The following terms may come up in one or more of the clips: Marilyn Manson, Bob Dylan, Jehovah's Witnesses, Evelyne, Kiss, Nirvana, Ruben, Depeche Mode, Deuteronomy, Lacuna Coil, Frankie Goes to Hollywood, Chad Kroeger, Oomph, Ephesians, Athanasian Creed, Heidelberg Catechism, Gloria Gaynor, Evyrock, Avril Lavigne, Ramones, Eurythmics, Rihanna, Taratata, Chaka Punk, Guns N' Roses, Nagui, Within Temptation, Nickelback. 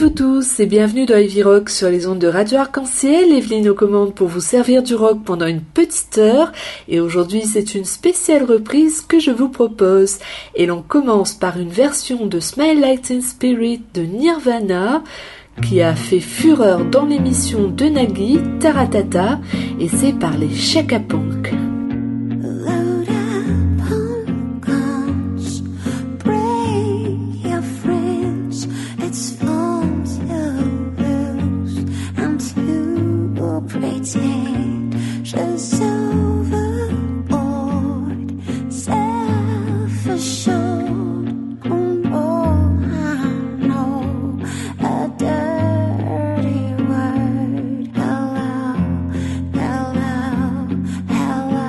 vous tous et bienvenue dans Evyrock sur les ondes de Radio Arc-en-Ciel. Evelyne aux commandes pour vous servir du rock pendant une petite heure. Et aujourd'hui, c'est une spéciale reprise que je vous propose. Et l'on commence par une version de Smile Like Teen Spirit de Nirvana qui a fait fureur dans l'émission de Nagui, Taratata. Et c'est par les Chaka Punk. Pretend just overboard, self-assured. Oh, I know a dirty word. Hello, hello, hello,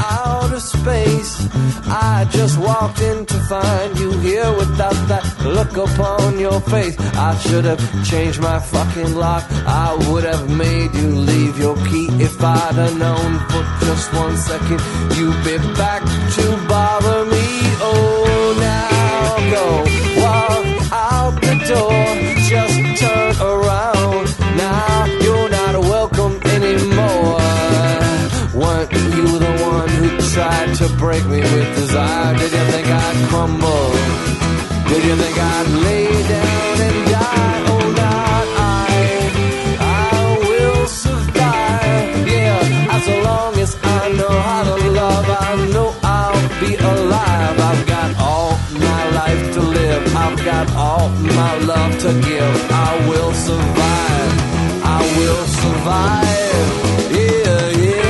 outer space. I just walked in to find you here without that look upon your face. I should have changed my fucking lock. I would have made you leave your key if I'd have known for just 1 second you'd be back to bother me. Oh, now go walk out the door, just turn around. Now you're not welcome anymore. Weren't you the one who tried to break me with desire? Did you think I'd crumble? Did you think I'd lay down and die? Oh, not I will survive. Yeah, as long as I know how to love, I know I'll be alive. I've got all my life to live, I've got all my love to give. I will survive, I will survive. Yeah, yeah.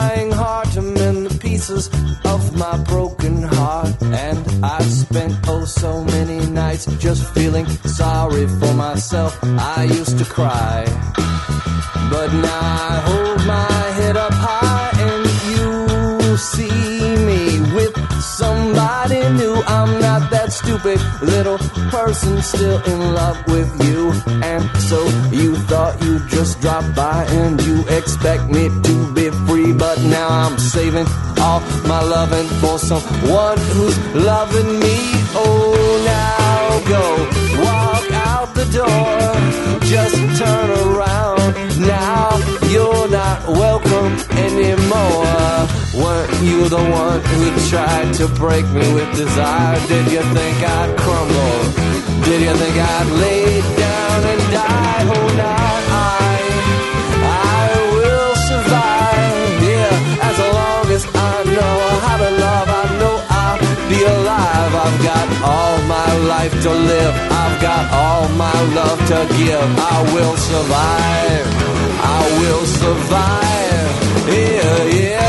Trying hard to mend the pieces of my broken heart. And I've spent oh so many nights just feeling sorry for myself. I used to cry, but now I hold my head up high. And you see me with somebody new. I'm not that stupid little person still in love with you. And so you thought you'd just drop by and you expect me to be free. But now I'm saving all my loving for someone who's loving me. Oh, now go walk out the door, just turn around. Now you're not welcome anymore. Weren't you the one who tried to break me with desire? Did you think I'd crumble? Did you think I'd lay down and die? Oh, now I will survive. Yeah, as long as I know how to love, I know I'll be alive. I've got all my life to live, I've got all my love to give. I will survive, I will survive. Yeah, yeah.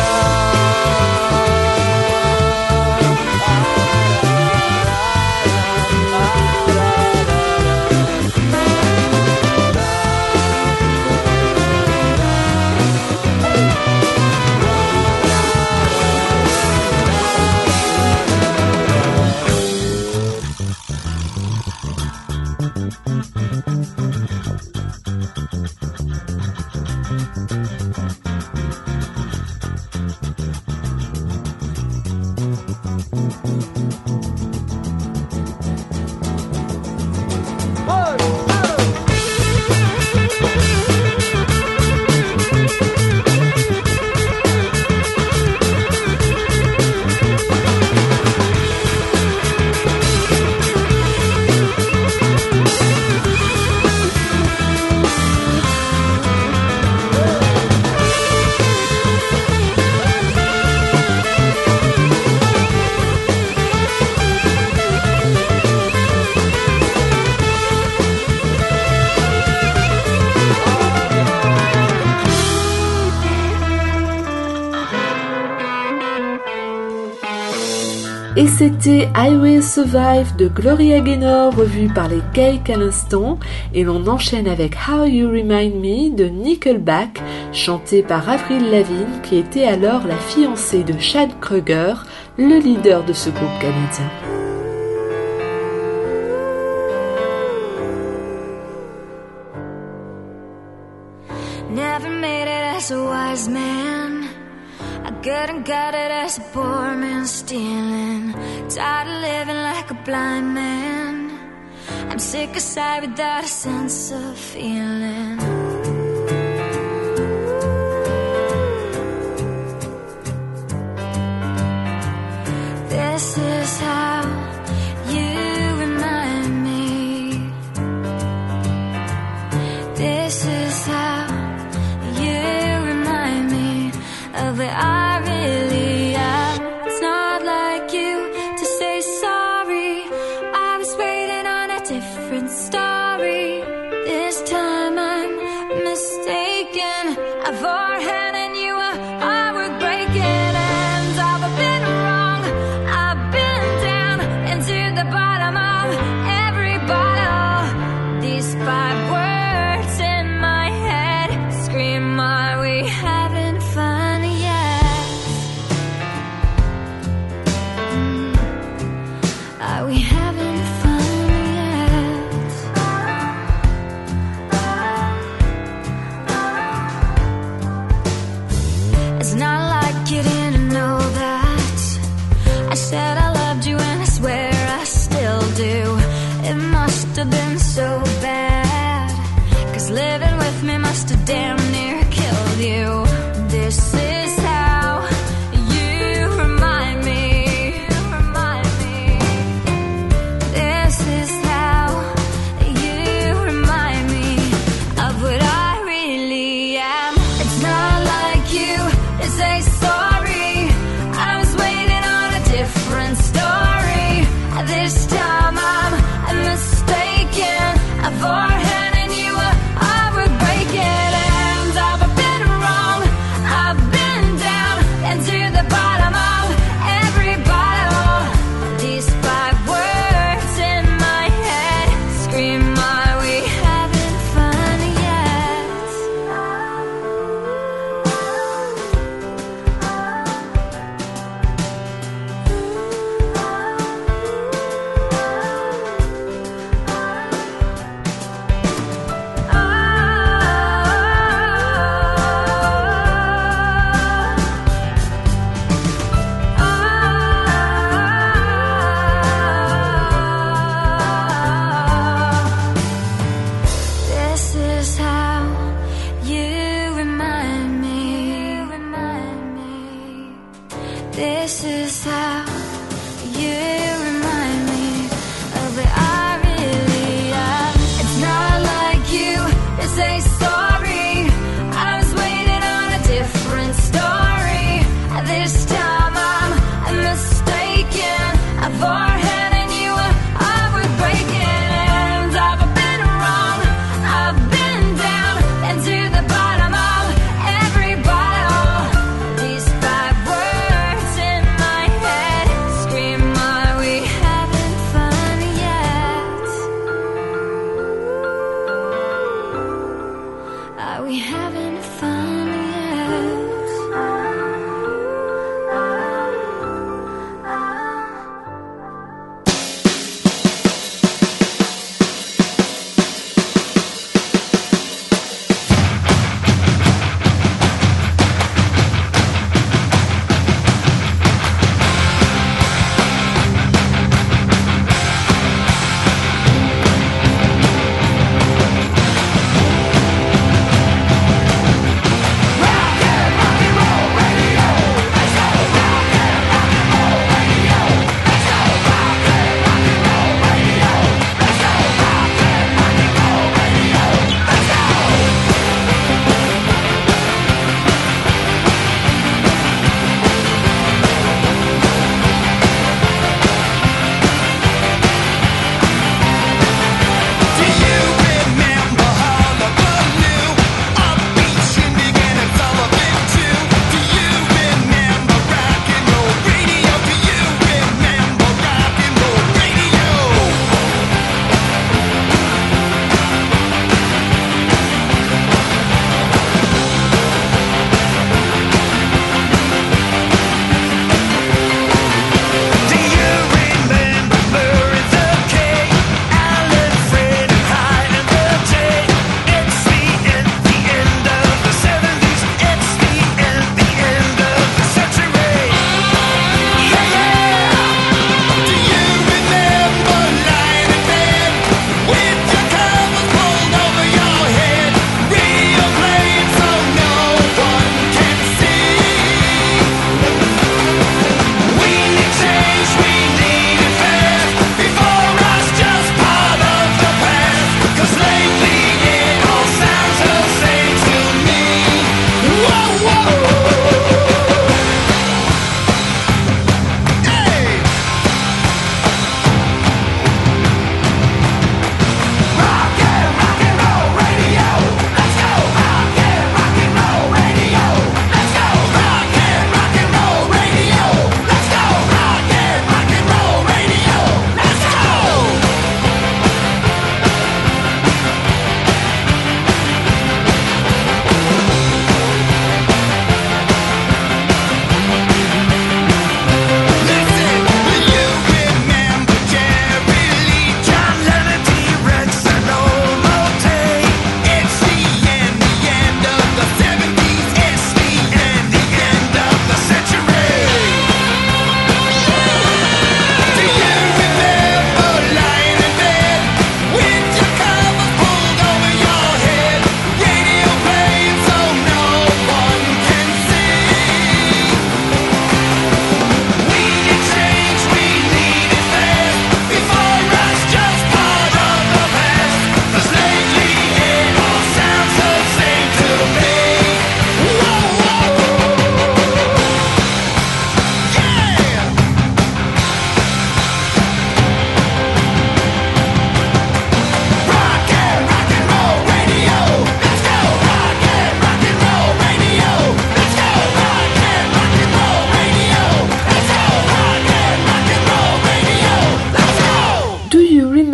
Et c'était I Will Survive de Gloria Gaynor, revue par les Cake à l'instant. Et l'on enchaîne avec How You Remind Me de Nickelback, chanté par Avril Lavigne, qui était alors la fiancée de Chad Kroeger, le leader de ce groupe canadien. wise man. I couldn't got it as a poor man stealing. Tired of living like a blind man. I'm sick aside without a sense of feeling. This is how you remind me. This is how you remind me of where I really am. It's not like you to say sorry. I was waiting on a different story. This time I'm mistaken. I forehanded you a heartbreaking. The bottom of every bottle. These 5 words in my head scream, are we having fun yet? Are we having fun yet? It's not like you didn't know that I said I loved you and I swear do. It must have been so bad, 'cause living with me must have damn near killed you. This is how you remind me. This is how you remind me of what I really am. It's not like you to say sorry. I was waiting on a different story. This time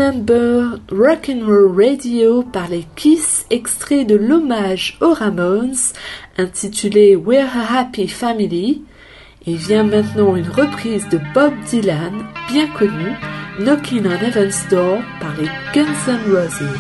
Remember Rock'n'Roll Radio par les Kiss, extrait de l'hommage aux Ramones, intitulé We're a Happy Family. Et vient maintenant une reprise de Bob Dylan, bien connue, Knocking on Heaven's Door par les Guns N' Roses. Knocking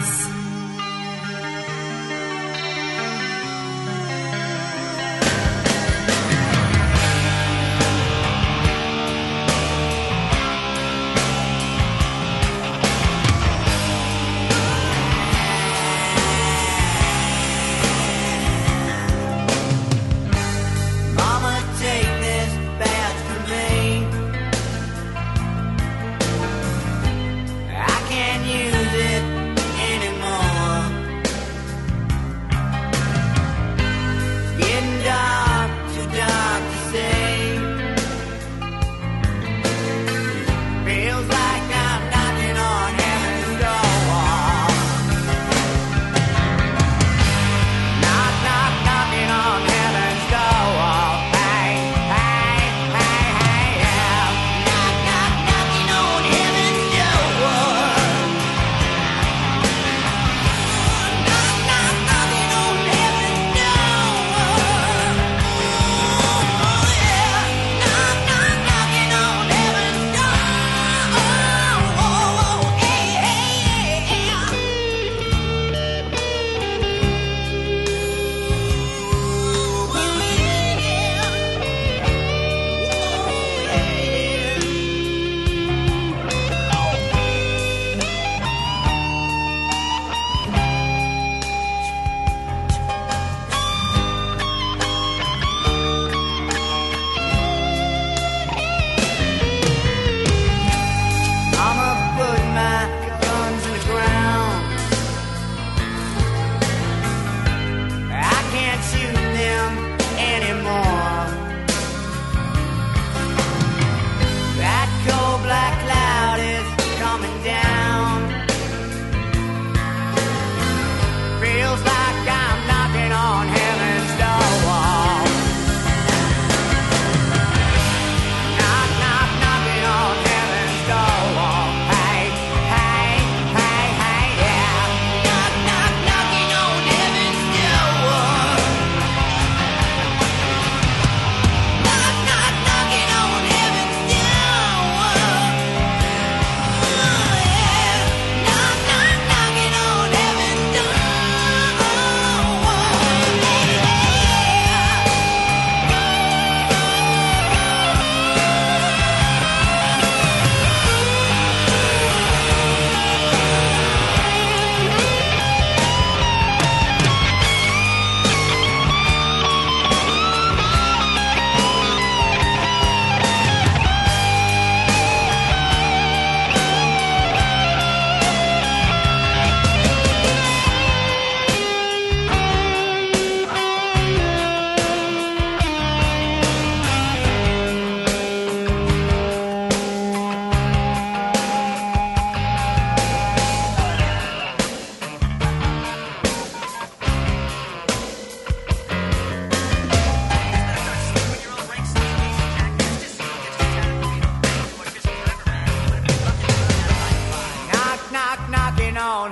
on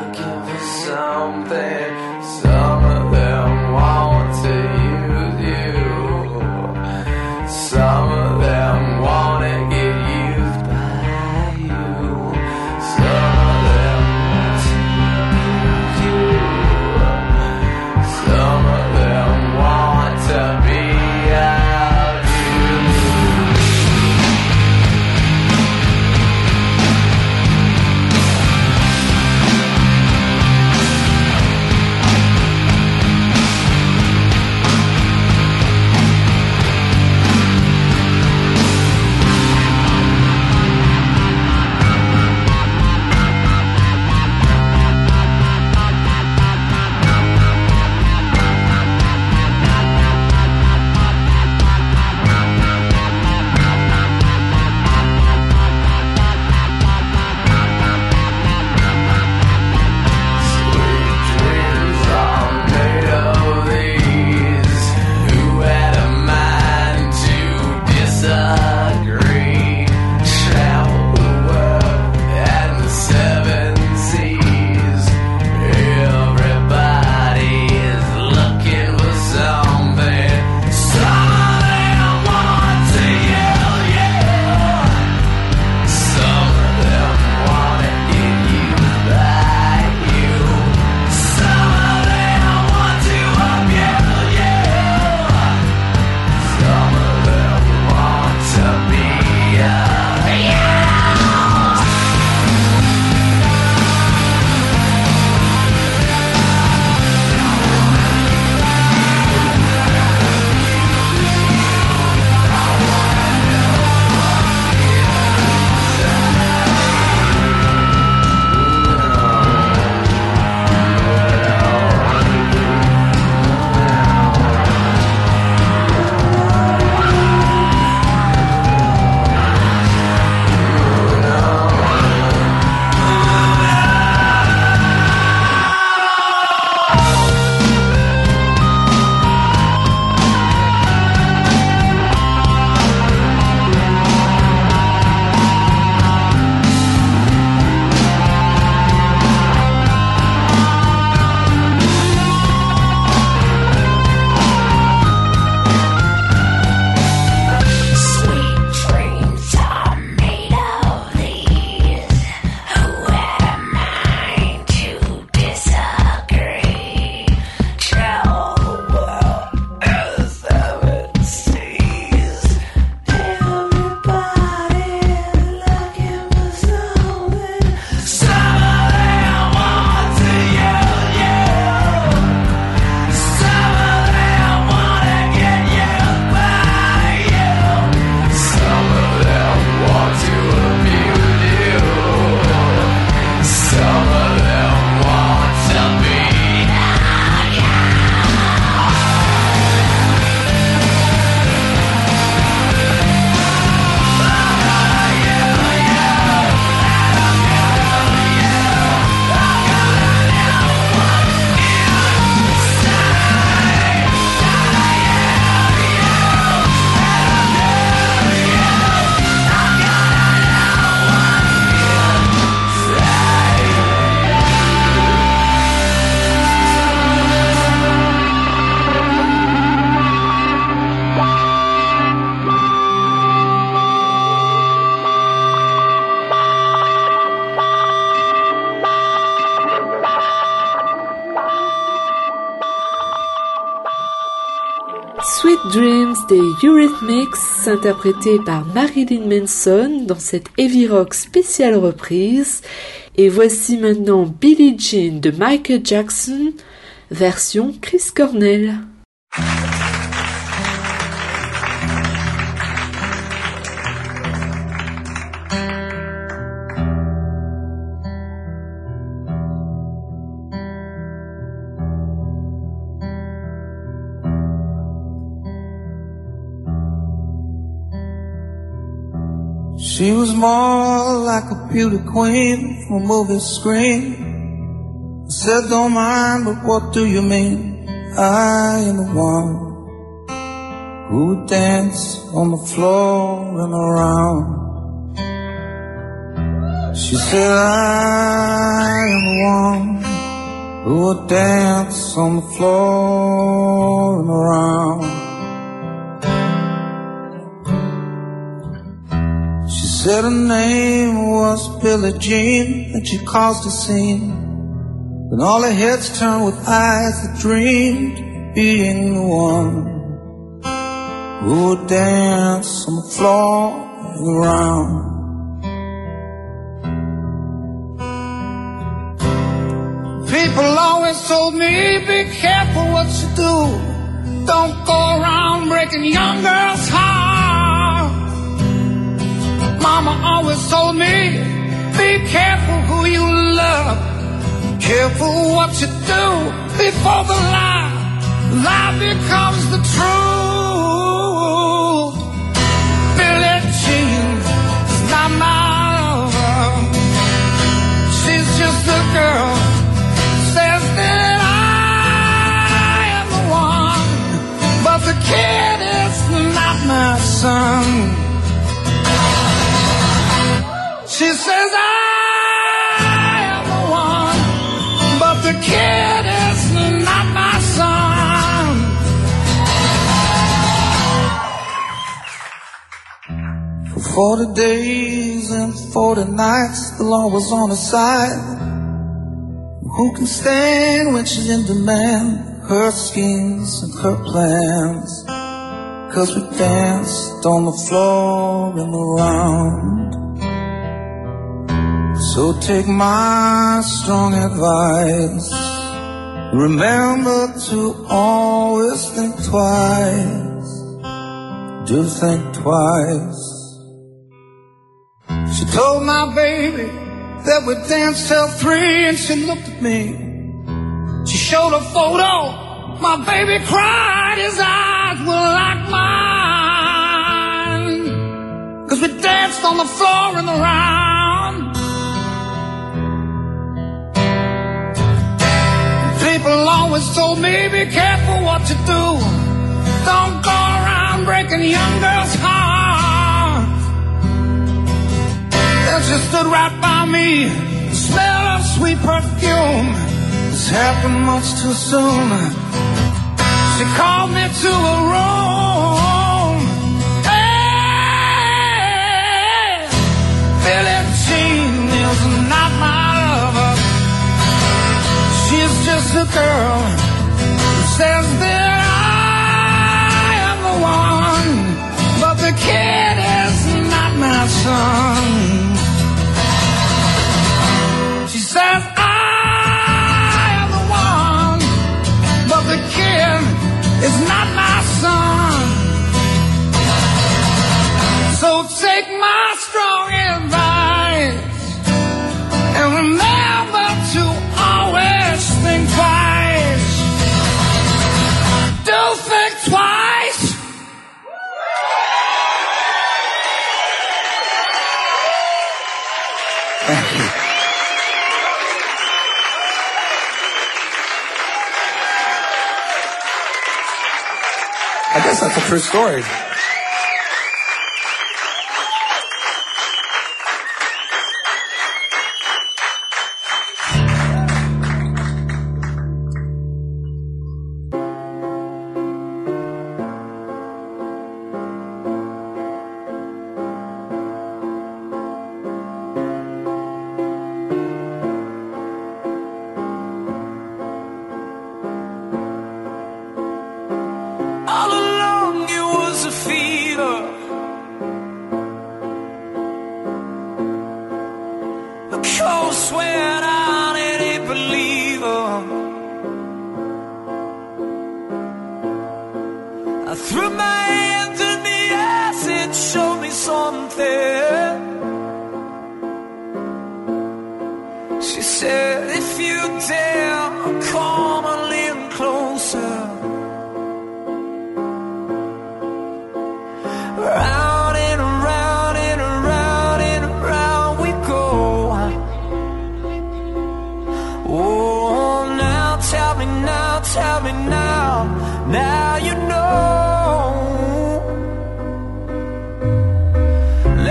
looking for something. Some of them want to use you. Some of them want to get used by you. Some of them want to use you. Some of them want to be des Eurythmics, interprétés par Marilyn Manson dans cette Evyrock spéciale reprise. Et voici maintenant Billie Jean de Michael Jackson, version Chris Cornell. She was more like a beauty queen from a movie screen. I said, don't mind, but what do you mean? I am the one who would dance on the floor and around. She said, I am the one who will dance on the floor and around. She said her name was Billie Jean, and she caused a scene. And all her heads turned with eyes that dreamed of being the one who would dance on the floor and around. People always told me, be careful what you do. Don't go around breaking young girls' hearts. Mama always told me, be careful who you love. Careful what you do before the lie. Lie becomes the truth. Billie Jean is not my lover. She's just a girl. That I am the one, but the kid is not my son. She says I am the one, but the kid is not my son. For 40 days and 40 nights, the law was on her side. Who can stand when she's in demand? Her schemes and her plans. Cause we danced on the floor and around. So take my strong advice. Remember to always think twice. Do think twice. She told my baby that we danced till 3, and she looked at me. She showed a photo. My baby cried. His eyes were like mine. Cause we danced on the floor and around. People always told me, be careful what you do. Don't go around breaking young girls' hearts. She stood right by me, the smell of sweet perfume. This happened much too soon. She called me to her room. Hey, Billie Jean is not my lover. She's just a girl who says that I am the one, but the kid is not my son. Says I am the one, but the kid is not my son. So take my strong advice and remember to always think twice. Do think twice. Thank you. I guess that's a true story.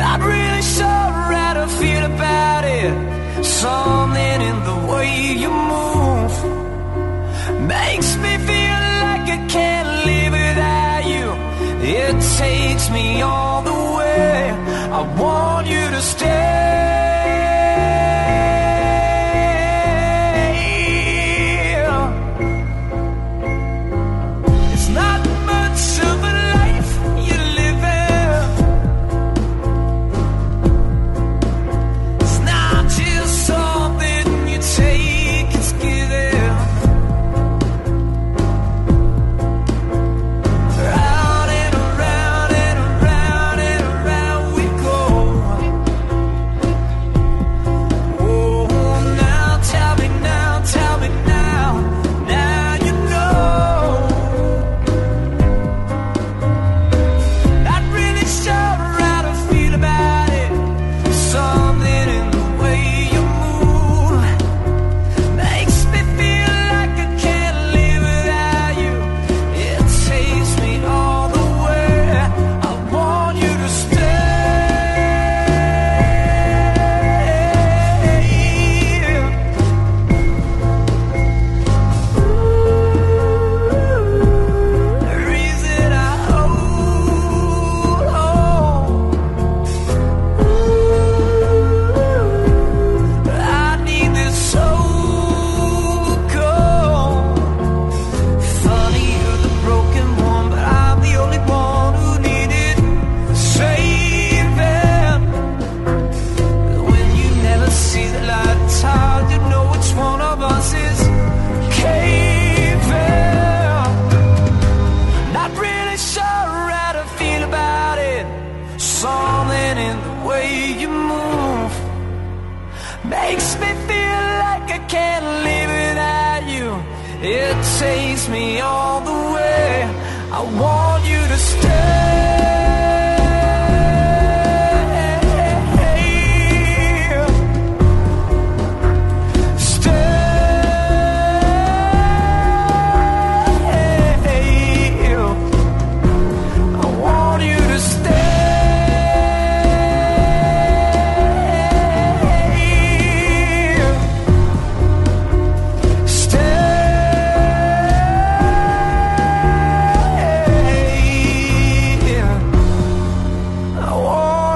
I really sure how to feel about it. something in the way you move. Makes me feel like I can't live without you. It takes me all the way. I want you to stay. It's not much of a life you're living. It's not just something you take, it's given. Round and around and around and around we go. Oh, now tell me, now you know. Not really sure how to feel about it. Something in the way you move makes me feel like I can't live without you. It takes me all the way. I want you to stay. The reason I hold on, I need this so cold. Funny, you're the broken one, but I'm the only one who needed saving. When you never see the light, it's hard to know which one of us is caving. Not really sure how to feel about it. Something in the way you move makes me feel like I can't live without you. It takes me all the way. I want you to stay. Stay. I want you to stay. Stay. I want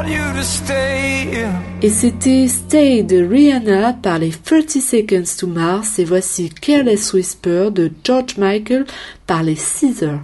you to stay. Et c'était Stay de Rihanna par les 30 Seconds to Mars, et voici Careless Whisper de George Michael par les Scissor.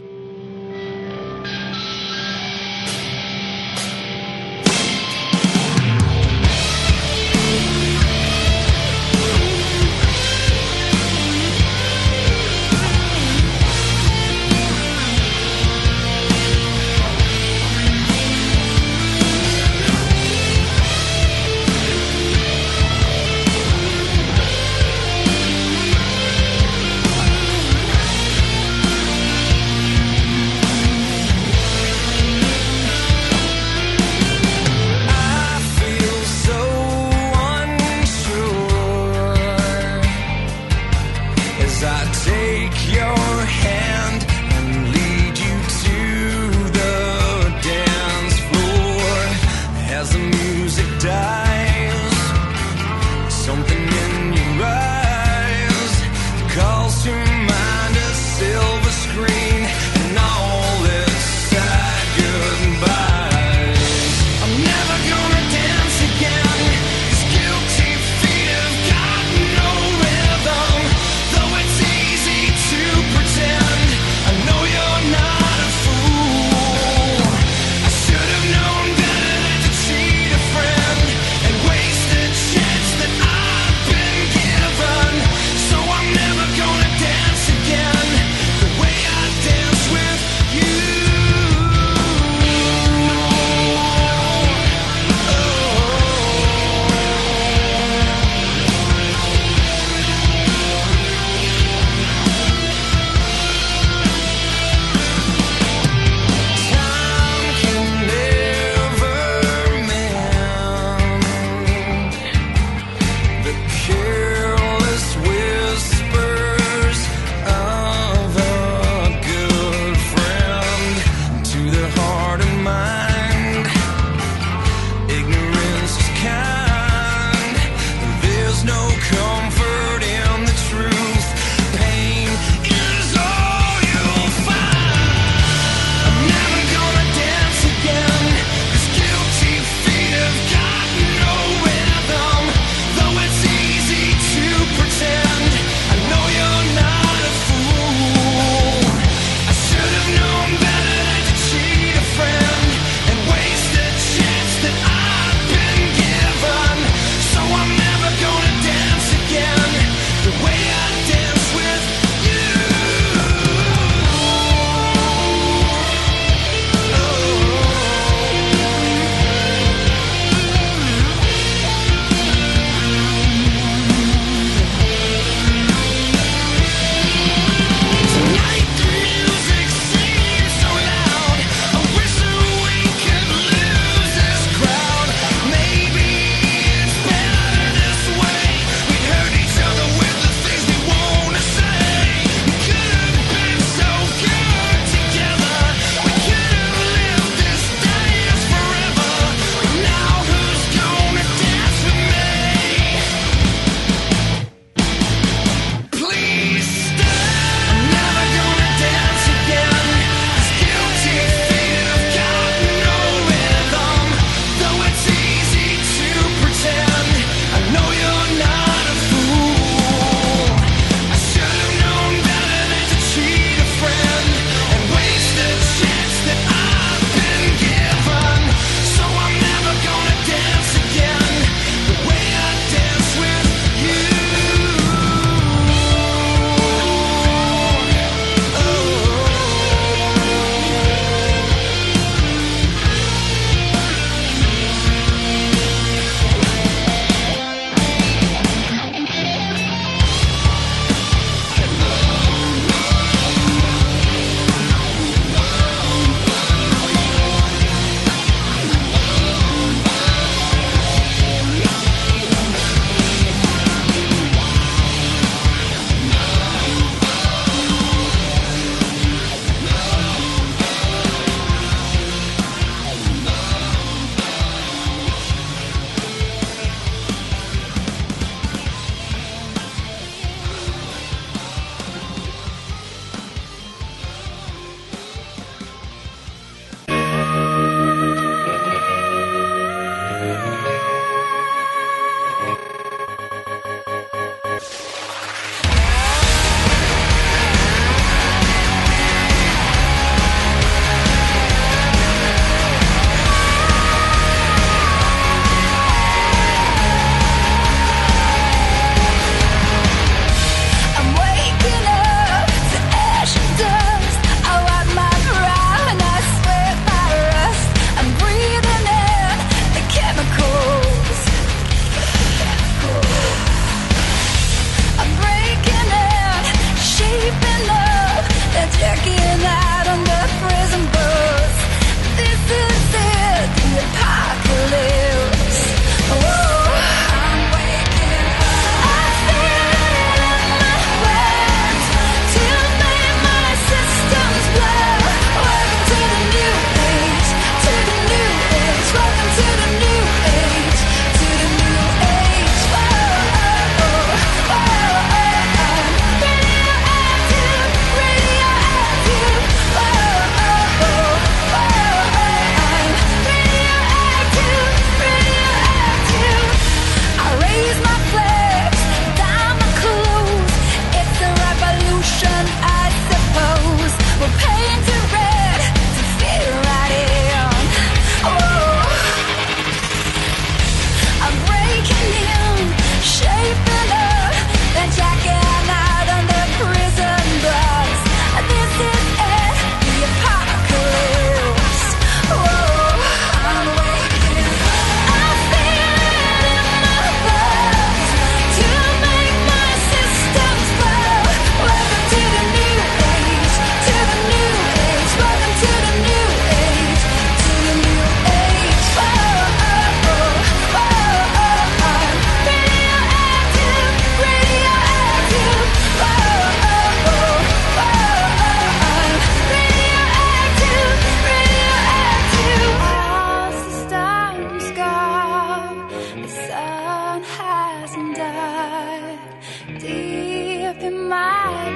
I feel so unsure as I take your hand and lead you to the dance floor. As the music dies, something in your eyes calls to mind a silver screen and all this sad goodbyes. I'm never gonna dance again. This guilty feet have got no rhythm. Though it's easy to pretend, I know you're not a fool. I should have known better than to cheat a friend.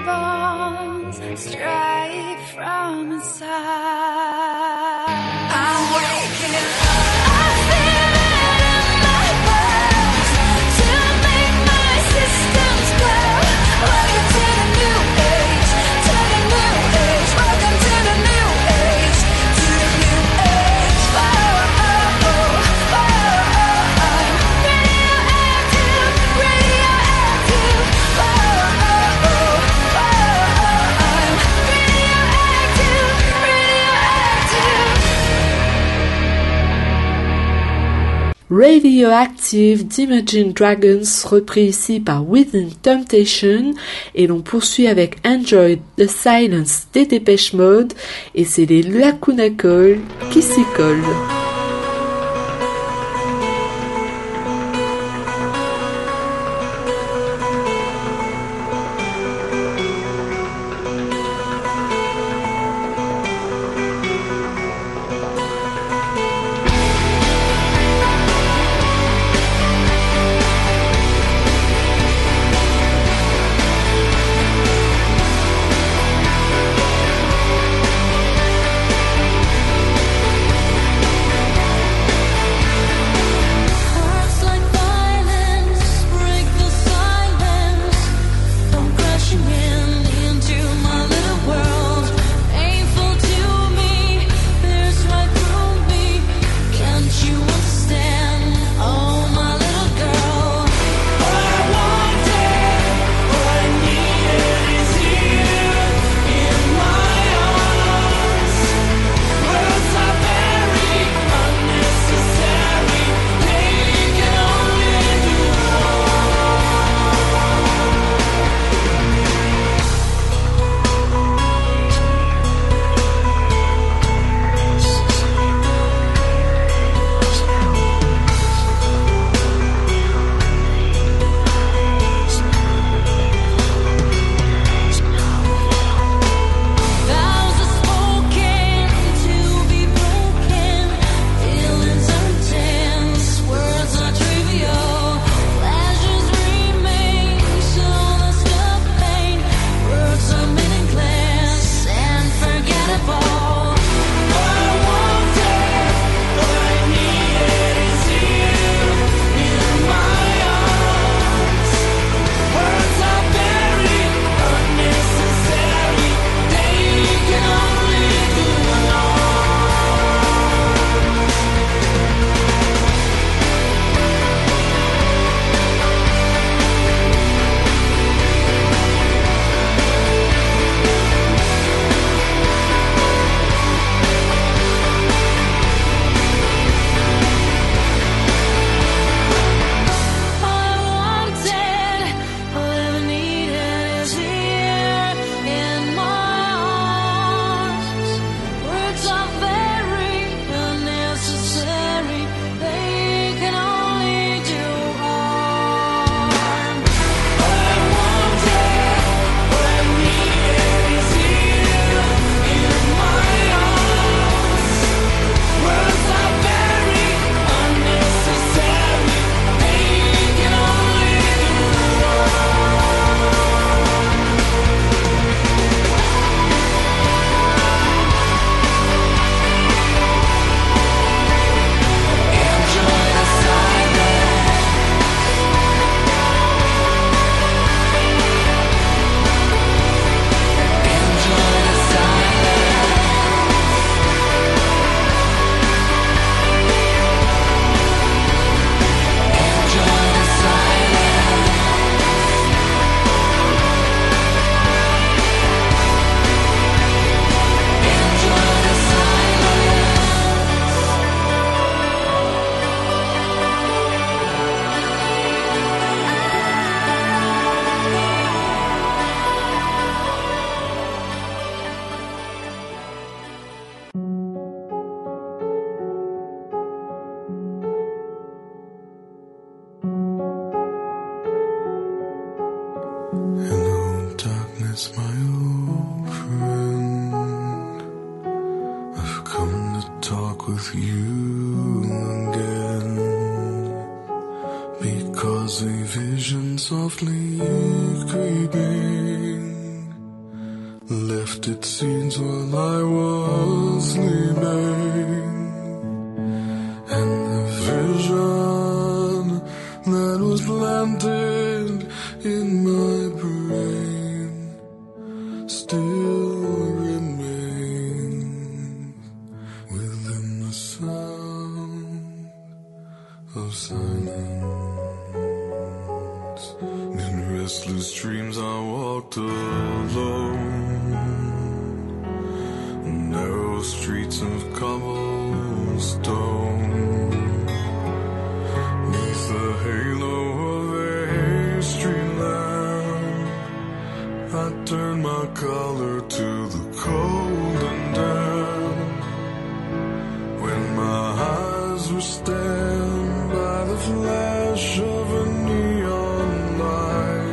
bones straight from inside. I'm waking up. I feel it in my bones to make my systems blow. Welcome to the new age, to the new age. Welcome to the new age, to the new age. Oh, oh, oh, oh, oh, oh. Radioactive, radioactive. Oh, Radioactive d'Imagine Dragons, repris ici par Within Temptation, et l'on poursuit avec Enjoy the Silence des Depeche Mode, et c'est les Lacuna Coil qui s'y collent. Because a vision softly creeping shifted scenes while I was sleeping, and the vision that was planted in my brain still remains within the sound of silence. In restless dreams I walked alone, narrow streets of cobblestone, neath the halo of a street lamp. I turned my collar to the cold and damp. When my eyes were stabbed by the flash of a neon light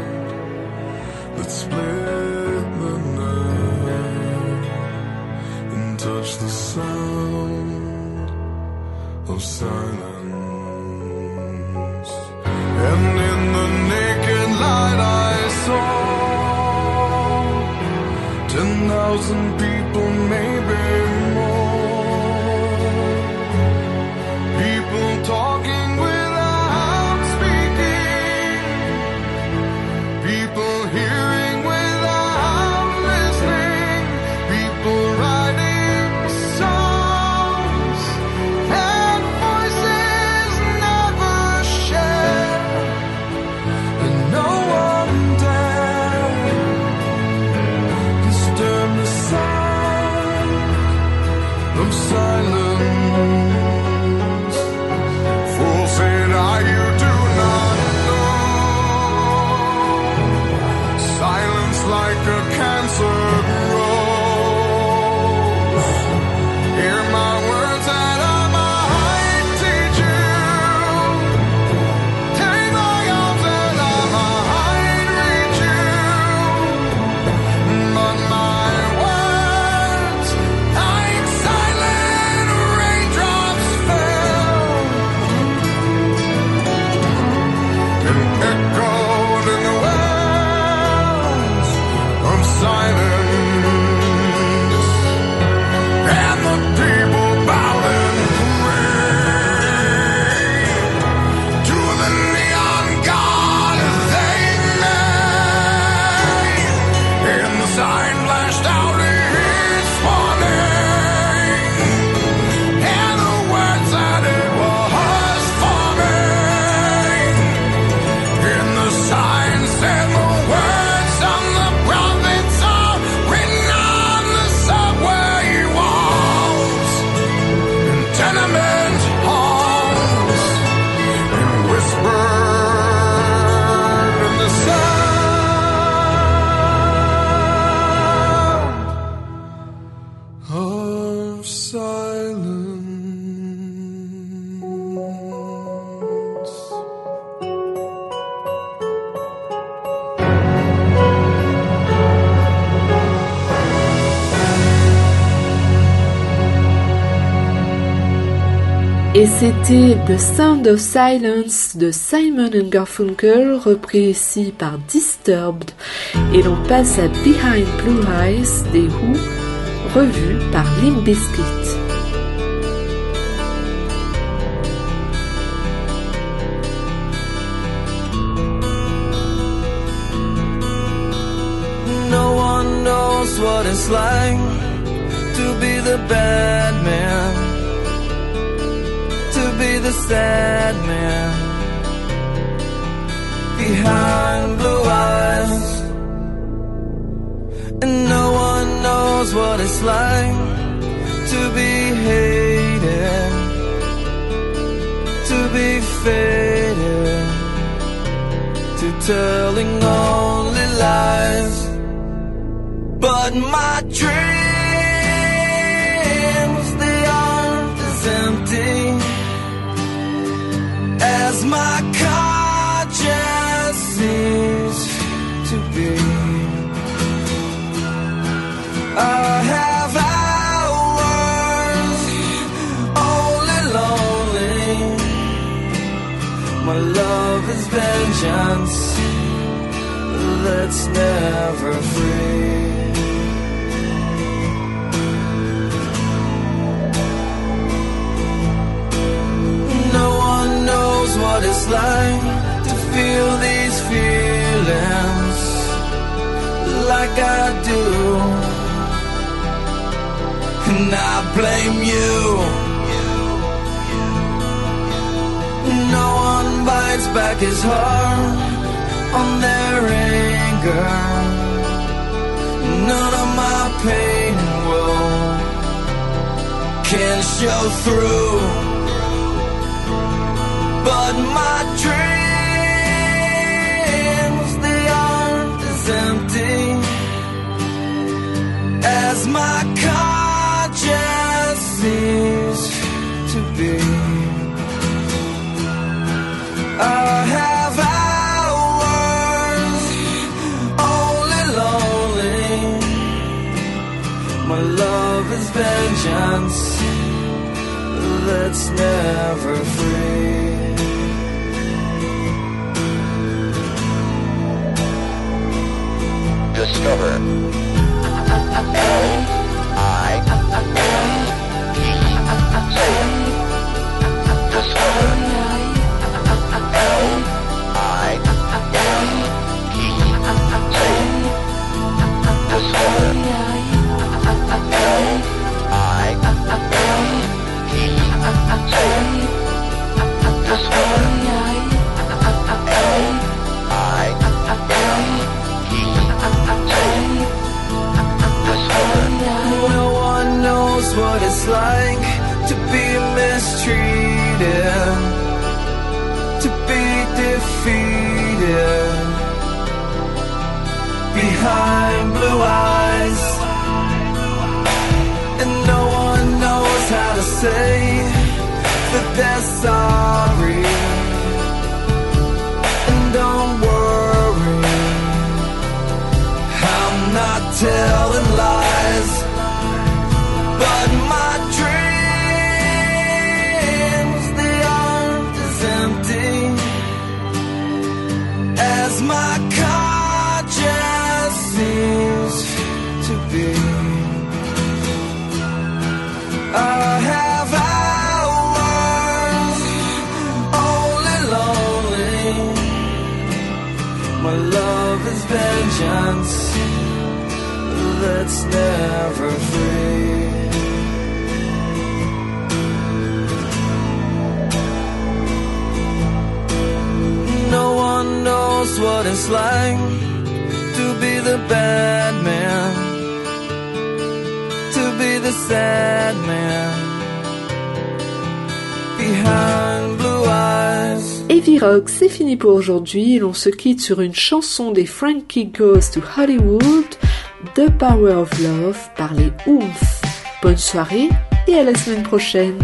that split the sound of silence, and in the naked light I saw 10,000 people, maybe more, people talking without speaking, people hearing without listening, people writing silence. Fool, said I, you do not know. Silence like a cancer grows. Hear my words and I might teach you. Take my arms and I might reach you. But my Et c'était The Sound of Silence de Simon & Garfunkel, repris ici par Disturbed. Et l'on passe à Behind Blue Eyes des Who, revu par Limb Biscuit. No one knows what it's like to be the bad man, to be the sad man. Behind blue eyes, and no one knows what it's like to be hated, to be faded, to telling only lies. But my dreams, they aren't as empty as my conscience seems to be. I have hours only lonely. My love is vengeance that's never free. like I do, and I blame you. No one bites back as hard on their anger. None of my pain and woe can show through, but my dream, as my conscience seems to be, I have hours only lonely. My love is vengeance that's never free. Discover what it's like to be mistreated, to be defeated behind blue eyes, and no one knows how to say that they're sorry. And don't worry, I'm not telling lies, but my dreams, they aren't as empty as my conscience seems to be. I have hours only lonely. My love is vengeance that's never free. No one knows what it's like to be the bad man, to be the sad man behind blue eyes. Evyrock, c'est fini pour aujourd'hui. L'on se quitte sur une chanson des Frankie Goes to Hollywood, The Power of Love, par les Oomph. Bonne soirée et à la semaine prochaine.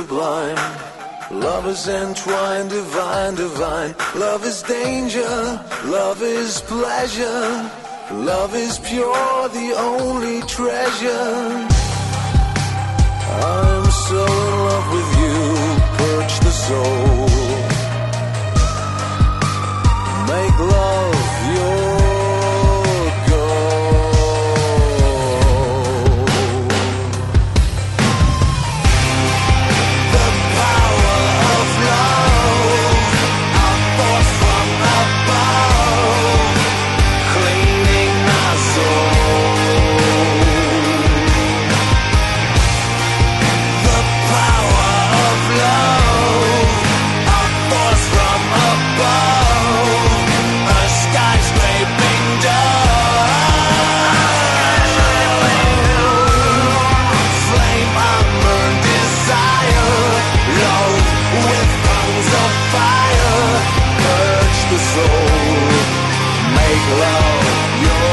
sublime. Love is entwined, divine, divine. Love is danger, love is pleasure. Love is pure, the only treasure. I'm so in love with you, purge the soul. Make love your love, your